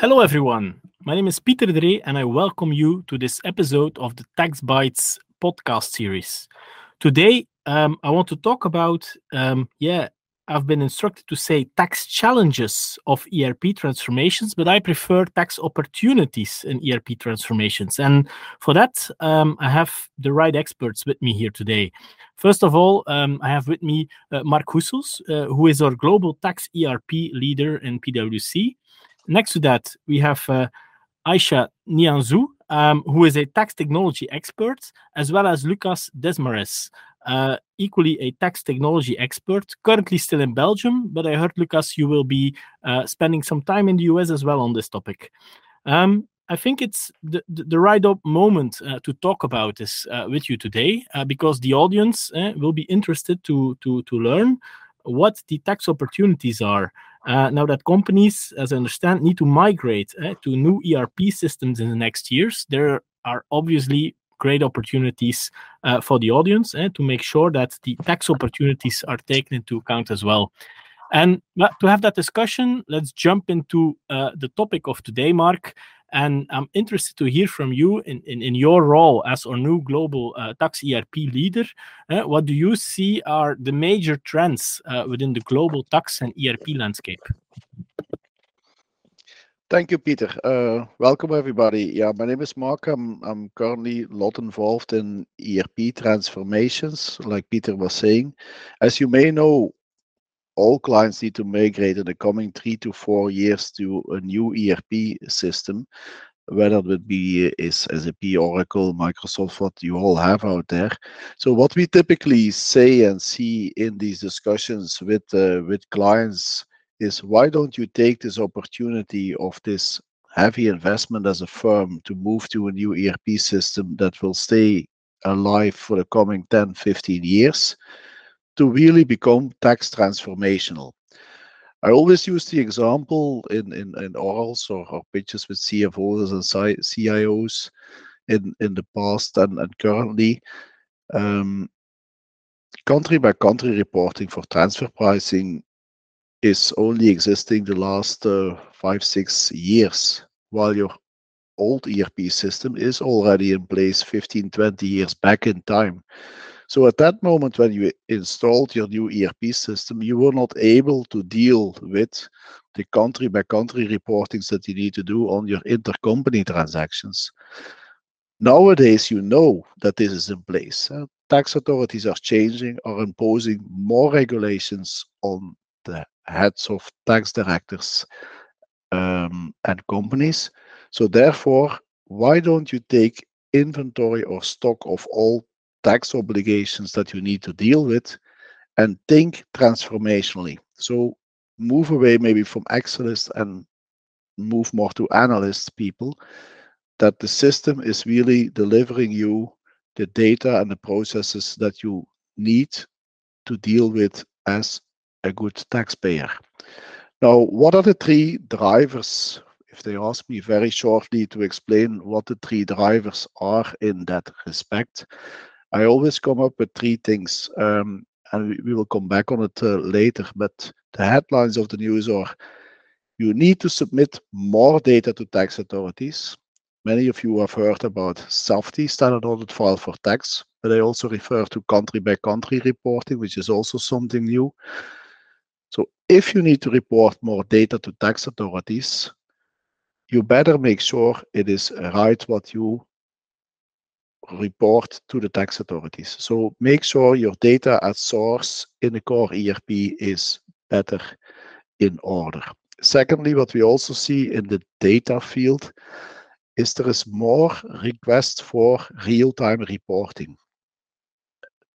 Hello everyone, my name is Peter Dré and I welcome you to this episode of the Tax Bytes podcast series. Today I want to talk about, I've been instructed to say tax challenges of ERP transformations, but I prefer tax opportunities in ERP transformations. And for that, I have the right experts with me here today. First of all, I have with me Marc Hussos, who is our global tax ERP leader in PwC. Next to that, we have Aisha Nianzu, who is a tax technology expert, as well as Lucas Desmares, equally a tax technology expert, currently still in Belgium. But I heard, Lucas, you will be spending some time in the US as well on this topic. I think it's the right moment to talk about this with you today, because the audience will be interested to learn what the tax opportunities are. Now that companies, as I understand, need to migrate to new ERP systems in the next years, there are obviously great opportunities for the audience to make sure that the tax opportunities are taken into account as well. And to have that discussion, let's jump into the topic of today, Marc. And I'm interested to hear from you in your role as our new global tax ERP leader. What do you see are the major trends within the global tax and ERP landscape? Thank you, Peter. Welcome, everybody. Yeah, my name is Marc. I'm currently a lot involved in ERP transformations, like Peter was saying. As you may know, all clients need to migrate in the coming 3 to 4 years to a new ERP system, whether it be SAP, Oracle, Microsoft, what you all have out there. So what we typically say and see in these discussions with clients is, why don't you take this opportunity of this heavy investment as a firm to move to a new ERP system that will stay alive for the coming 10, 15 years? To really become tax transformational. I always use the example in orals or pitches with CFOs and CIOs in the past and currently. Country by country reporting for transfer pricing is only existing the last 5-6 years, while your old ERP system is already in place 15-20 years back in time. So at that moment, when you installed your new ERP system, you were not able to deal with the country-by-country reportings that you need to do on your intercompany transactions. Nowadays, you know that this is in place. Tax authorities are changing or imposing more regulations on the heads of tax directors and companies. So therefore, why don't you take inventory or stock of all tax obligations that you need to deal with and think transformationally? So move away maybe from Excelists and move more to analysts people, that the system is really delivering you the data and the processes that you need to deal with as a good taxpayer. Now, what are the three drivers? If they ask me very shortly to explain what the three drivers are in that respect, I always come up with three things, and we will come back on it later, but the headlines of the news are, you need to submit more data to tax authorities. Many of you have heard about SAFTI, Standard Audit File for Tax, but I also refer to country-by-country reporting, which is also something new. So if you need to report more data to tax authorities, you better make sure it is right what you report to the tax authorities. So make sure your data at source in the core ERP is better in order. Secondly, what we also see in the data field is there is more requests for real-time reporting.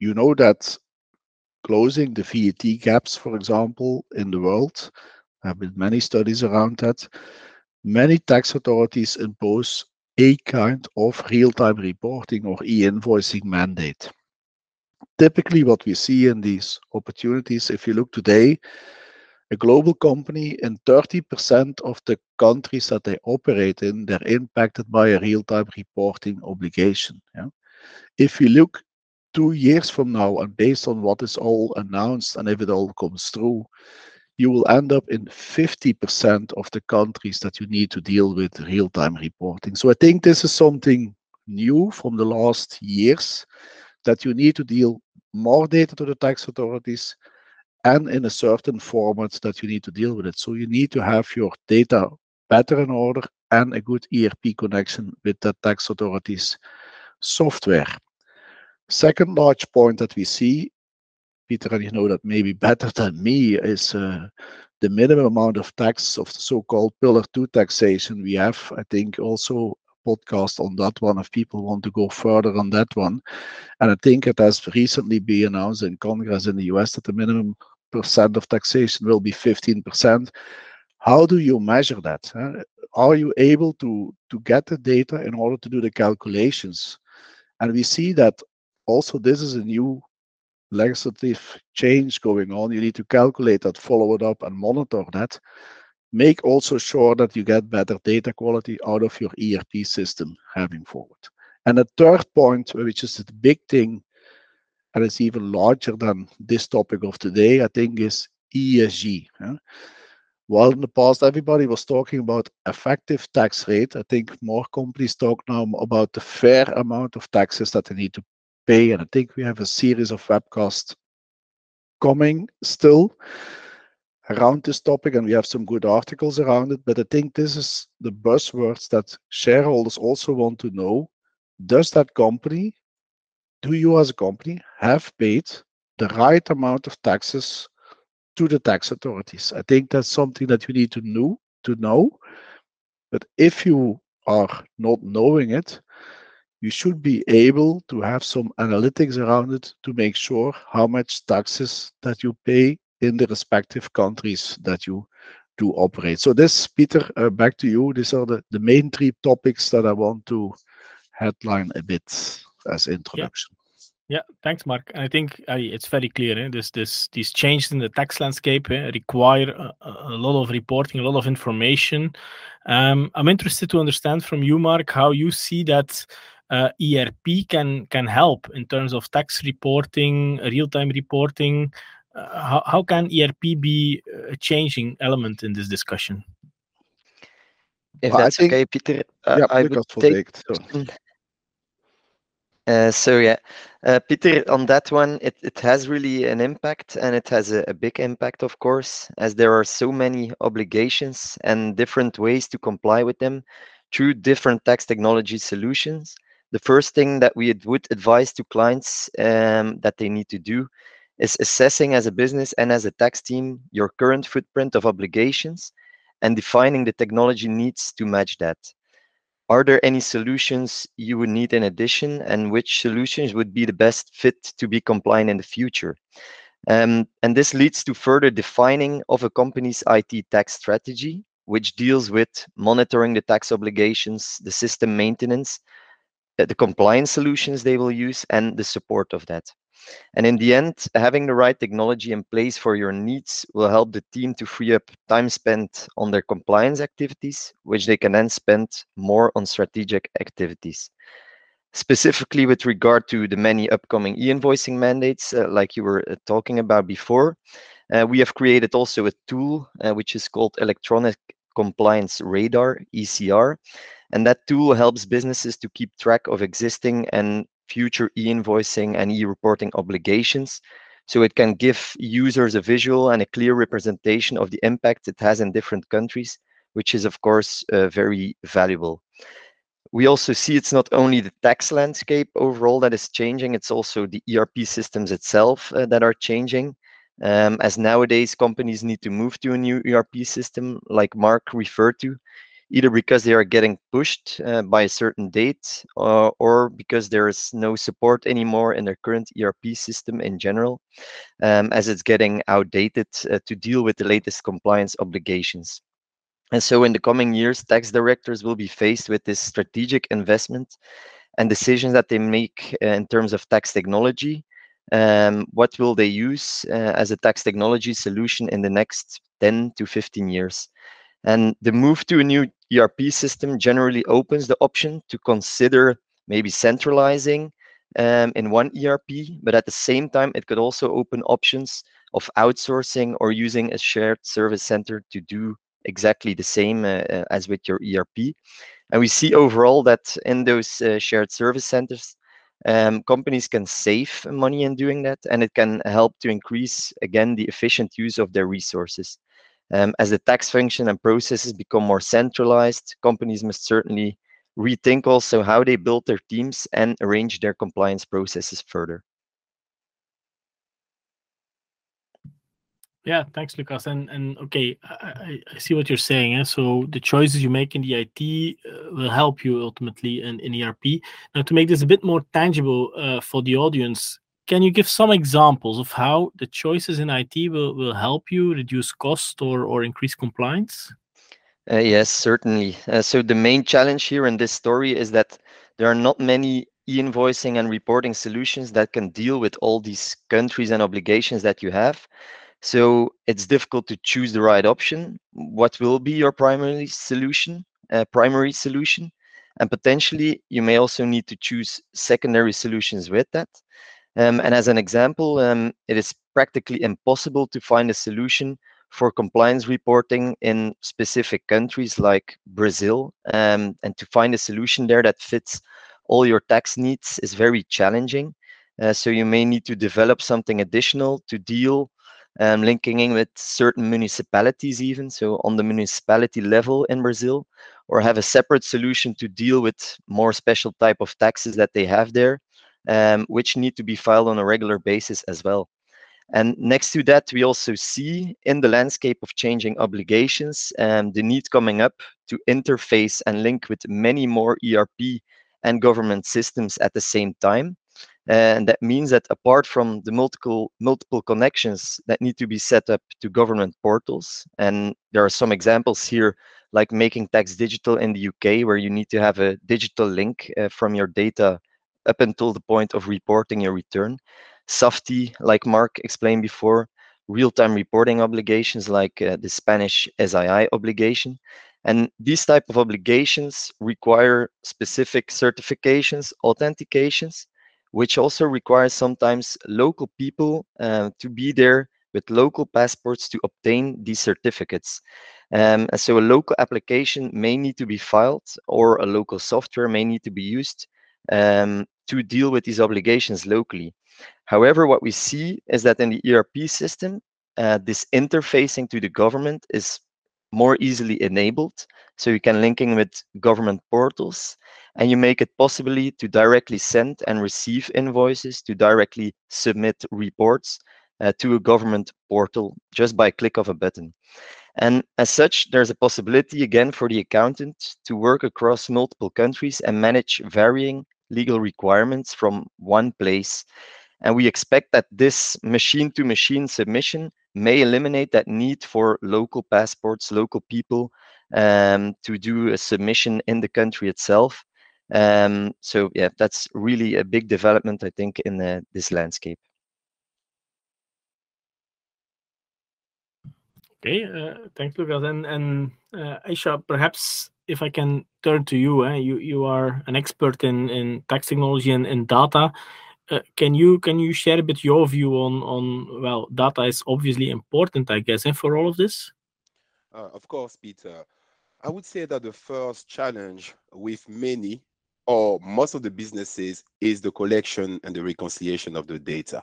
You know that closing the VAT gaps, for example, in the world, there have been many studies around that. Many tax authorities impose a kind of real-time reporting or e-invoicing mandate. Typically, what we see in these opportunities, if you look today, a global company in 30% of the countries that they operate in, they're impacted by a real-time reporting obligation. Yeah? If you look 2 years from now, and based on what is all announced, and if it all comes through, you will end up in 50% of the countries that you need to deal with real-time reporting. So I think this is something new from the last years, that you need to deal more data to the tax authorities and in a certain format that you need to deal with it. So you need to have your data better in order and a good ERP connection with the tax authorities software. Second large point that we see, Peter, and you know that maybe better than me, is the minimum amount of tax of the so-called Pillar 2 taxation we have. I think also a podcast on that one if people want to go further on that one. And I think it has recently been announced in Congress in the US that the minimum percent of taxation will be 15%. How do you measure that? Are you able to get the data in order to do the calculations? And we see that also this is a new legislative change going on. You need to calculate that, follow it up, and monitor that. Make also sure that you get better data quality out of your ERP system having forward. And the third point, which is the big thing, and it's even larger than this topic of today, I think, is ESG. While in the past everybody was talking about effective tax rate, I think more companies talk now about the fair amount of taxes that they need to pay. And I think we have a series of webcasts coming still around this topic, and we have some good articles around it. But I think this is the buzzwords that shareholders also want to know. Does that company, do you as a company, have paid the right amount of taxes to the tax authorities? I think that's something that you need to know. But if you are not knowing it, you should be able to have some analytics around it to make sure how much taxes that you pay in the respective countries that you do operate. So this, Peter, back to you. These are the main three topics that I want to headline a bit as introduction. Yeah, thanks, Marc. I think it's very clear. These changes in the tax landscape require a lot of reporting, a lot of information. I'm interested to understand from you, Marc, how you see that ERP can help in terms of tax reporting, real-time reporting. How can ERP be a changing element in this discussion? If that's okay, Peter, I would take... Peter, on that one, it has really an impact, and it has a big impact, of course, as there are so many obligations and different ways to comply with them through different tax technology solutions. The first thing that we would advise to clients that they need to do is assessing as a business and as a tax team your current footprint of obligations and defining the technology needs to match that. Are there any solutions you would need in addition, and which solutions would be the best fit to be compliant in the future? And this leads to further defining of a company's IT tax strategy, which deals with monitoring the tax obligations, the system maintenance, the compliance solutions they will use, and the support of that. And in the end, having the right technology in place for your needs will help the team to free up time spent on their compliance activities, which they can then spend more on strategic activities. Specifically with regard to the many upcoming e-invoicing mandates, like you were talking about before, we have created also a tool which is called Electronic Compliance Radar, ECR. And that tool helps businesses to keep track of existing and future e-invoicing and e-reporting obligations, so it can give users a visual and a clear representation of the impact it has in different countries, which is, of course, very valuable. We also see it's not only the tax landscape overall that is changing, it's also the ERP systems itself that are changing, as nowadays companies need to move to a new ERP system, like Marc referred to, either because they are getting pushed by a certain date or because there is no support anymore in their current ERP system in general, as it's getting outdated to deal with the latest compliance obligations. And so in the coming years, tax directors will be faced with this strategic investment and decisions that they make in terms of tax technology. What will they use as a tax technology solution in the next 10 to 15 years? And the move to a new ERP system generally opens the option to consider maybe centralizing in one ERP, but at the same time, it could also open options of outsourcing or using a shared service center to do exactly the same as with your ERP. And we see overall that in those shared service centers, companies can save money in doing that, and it can help to increase, again, the efficient use of their resources. As the tax function and processes become more centralized, companies must certainly rethink also how they build their teams and arrange their compliance processes further. Yeah, thanks, Lucas. And okay, I see what you're saying. Eh? So the choices you make in the IT will help you ultimately in ERP. Now, to make this a bit more tangible for the audience, can you give some examples of how the choices in IT will help you reduce cost or increase compliance? Yes, certainly. So the main challenge here in this story is that there are not many e-invoicing and reporting solutions that can deal with all these countries and obligations that you have. So it's difficult to choose the right option. What will be your primary solution? And potentially, you may also need to choose secondary solutions with that. And as an example, it is practically impossible to find a solution for compliance reporting in specific countries like Brazil. And to find a solution there that fits all your tax needs is very challenging. So you may need to develop something additional to deal linking in with certain municipalities even, so on the municipality level in Brazil, or have a separate solution to deal with more special type of taxes that they have there, which need to be filed on a regular basis as well. And next to that, we also see in the landscape of changing obligations the need coming up to interface and link with many more ERP and government systems at the same time. And that means that apart from the multiple connections that need to be set up to government portals, and there are some examples here, like making tax digital in the UK, where you need to have a digital link from your data up until the point of reporting your return. SAFTI, like Marc explained before, real-time reporting obligations like the Spanish SII obligation. And these type of obligations require specific certifications, authentications, which also requires sometimes local people to be there with local passports to obtain these certificates. So a local application may need to be filed, or a local software may need to be used to deal with these obligations locally. However, what we see is that in the ERP system, this interfacing to the government is more easily enabled. So you can link in with government portals, and you make it possible to directly send and receive invoices, to directly submit reports to a government portal just by click of a button. And as such, there's a possibility again for the accountant to work across multiple countries and manage varying legal requirements from one place. And we expect that this machine-to-machine submission may eliminate that need for local passports, local people to do a submission in the country itself. So yeah, that's really a big development, I think, in this landscape. Okay, thanks, Lucas. And Aisha, perhaps if I can turn to you, you are an expert in tax technology and data. Can you share a bit your view on well, data is obviously important, I guess, and for all of this? Of course, Peter. I would say that the first challenge with many or most of the businesses is the collection and the reconciliation of the data.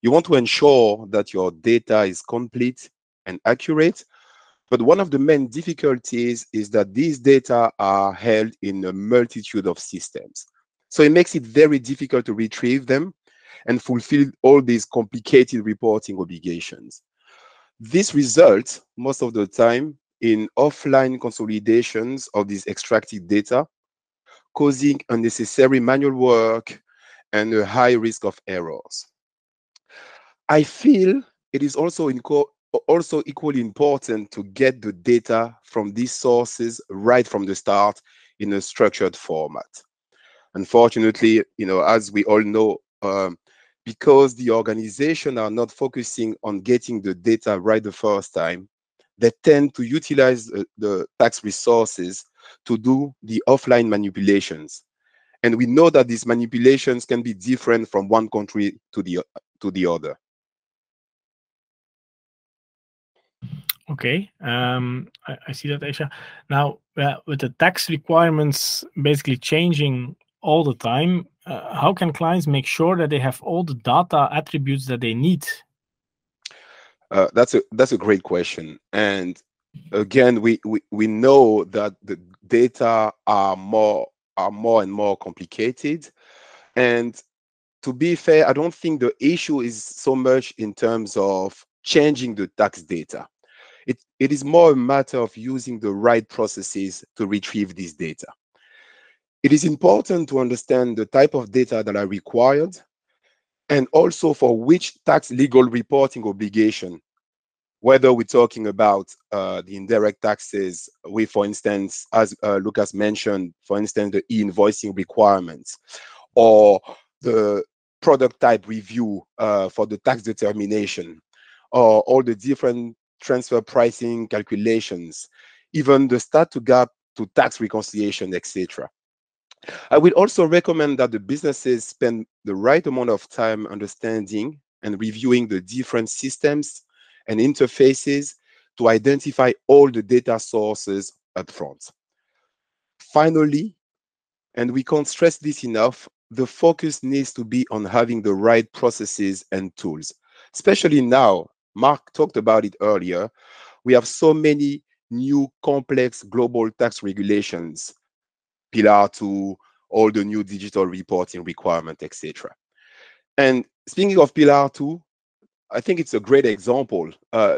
You want to ensure that your data is complete and accurate, but one of the main difficulties is that these data are held in a multitude of systems. So it makes it very difficult to retrieve them and fulfill all these complicated reporting obligations. This results most of the time in offline consolidations of these extracted data, causing unnecessary manual work and a high risk of errors. I feel it is also equally important to get the data from these sources right from the start in a structured format. Unfortunately, as we all know, because the organizations are not focusing on getting the data right the first time, they tend to utilize the tax resources to do the offline manipulations. And we know that these manipulations can be different from one country to the other. Okay, I see that, Aisha. Now, with the tax requirements basically changing all the time, how can clients make sure that they have all the data attributes that they need? That's a great question. And again, we know that the data are more and more complicated. And to be fair, I don't think the issue is so much in terms of changing the tax data. It is more a matter of using the right processes to retrieve this data. It is important to understand the type of data that are required and also for which tax legal reporting obligation, whether we're talking about the indirect taxes, for instance, as Lucas mentioned, for instance, the e-invoicing requirements or the product type review for the tax determination or all the different transfer pricing calculations, even the start to gap to tax reconciliation, etc. I would also recommend that the businesses spend the right amount of time understanding and reviewing the different systems and interfaces to identify all the data sources upfront. Finally, and we can't stress this enough, the focus needs to be on having the right processes and tools, especially now. Marc talked about it earlier. We have so many new complex global tax regulations, Pillar 2, all the new digital reporting requirements, etc. And speaking of Pillar 2, I think it's a great example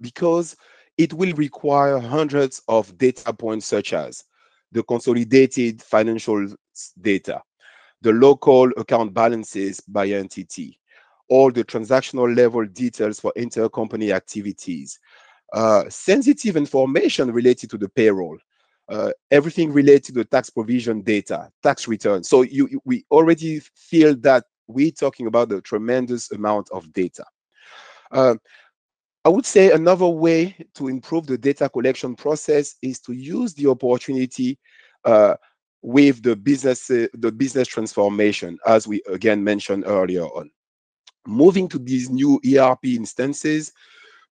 because it will require hundreds of data points such as the consolidated financial data, the local account balances by entity, all the transactional level details for intercompany activities, sensitive information related to the payroll, everything related to tax provision data, tax returns. So we already feel that we're talking about a tremendous amount of data. I would say another way to improve the data collection process is to use the opportunity with the business transformation, as we again mentioned earlier on. Moving to these new ERP instances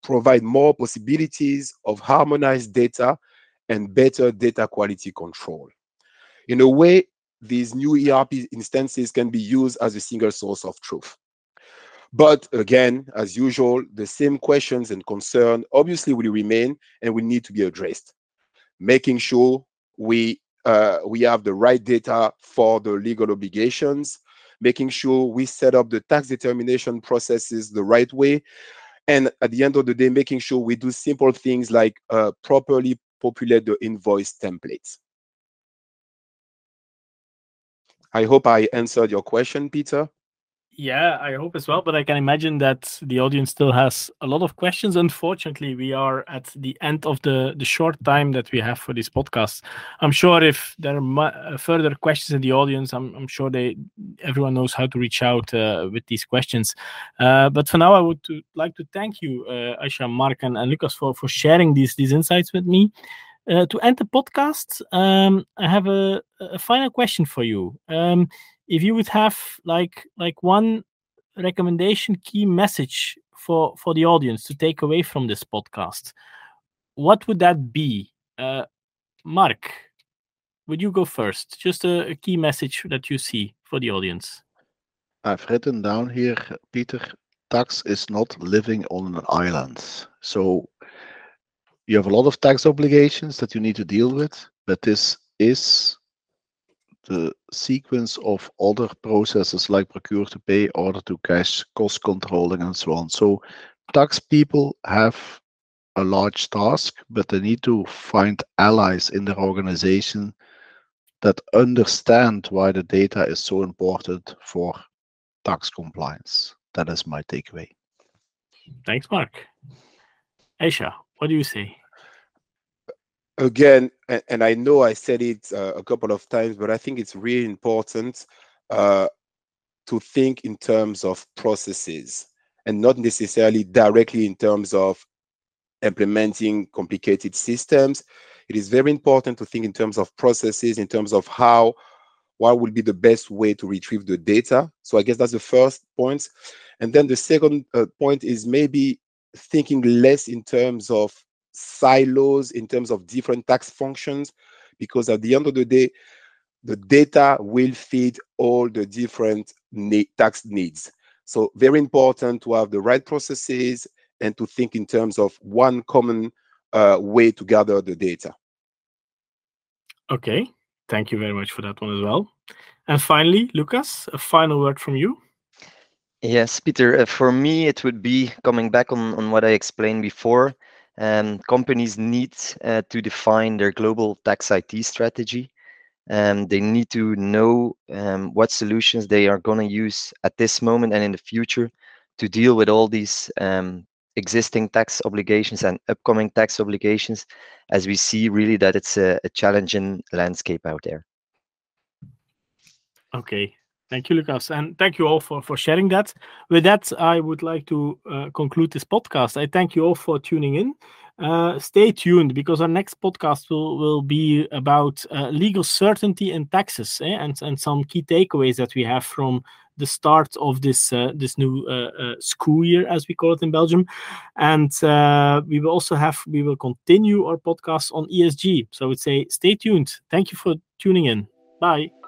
provide more possibilities of harmonized data and better data quality control. In a way, these new ERP instances can be used as a single source of truth. But again, as usual, the same questions and concerns obviously will remain and will need to be addressed, making sure we have the right data for the legal obligations, making sure we set up the tax determination processes the right way. And at the end of the day, making sure we do simple things like properly populate the invoice templates. I hope I answered your question, Peter. Yeah, I hope as well. But I can imagine that the audience still has a lot of questions. Unfortunately, we are at the end of the short time that we have for this podcast. I'm sure if there are further questions in the audience, I'm sure everyone knows how to reach out with these questions. But for now, I would like to thank you, Aisha, Marc, and Lucas for sharing these insights with me. To end the podcast, I have a final question for you. If you would have like one recommendation, key message for the audience to take away from this podcast, what would that be? Marc, would you go first? Just a key message that you see for the audience. I've written down here, Peter, tax is not living on an island. So you have a lot of tax obligations that you need to deal with, but this is the sequence of other processes like procure to pay, order to cash, cost controlling, and so on. So tax people have a large task, but they need to find allies in their organization that understand why the data is so important for tax compliance. That is my takeaway. Thanks, Marc. Aisha, what do you say? Again, and I know I said it a couple of times, but I think it's really important to think in terms of processes and not necessarily directly in terms of implementing complicated systems. It is very important to think in terms of processes, in terms of what would be the best way to retrieve the data. So I guess that's the first point. And then the second point is maybe thinking less in terms of silos in terms of different tax functions, because at the end of the day, the data will feed all the different tax needs. So very important to have the right processes and to think in terms of one common way to gather the data. Okay, thank you very much for that one as well. And finally, Lucas, a final word from you. Yes, Peter, for me, it would be coming back on what I explained before. Companies need to define their global tax IT strategy. They need to know what solutions they are going to use at this moment and in the future to deal with all these existing tax obligations and upcoming tax obligations, as we see really that it's a challenging landscape out there. Okay, thank you, Lucas. And thank you all for sharing that. With that, I would like to conclude this podcast. I thank you all for tuning in. Stay tuned, because our next podcast will be about legal certainty in taxes, and some key takeaways that we have from the start of this this new school year, as we call it in Belgium. And we will continue our podcast on ESG. So I would say stay tuned. Thank you for tuning in. Bye.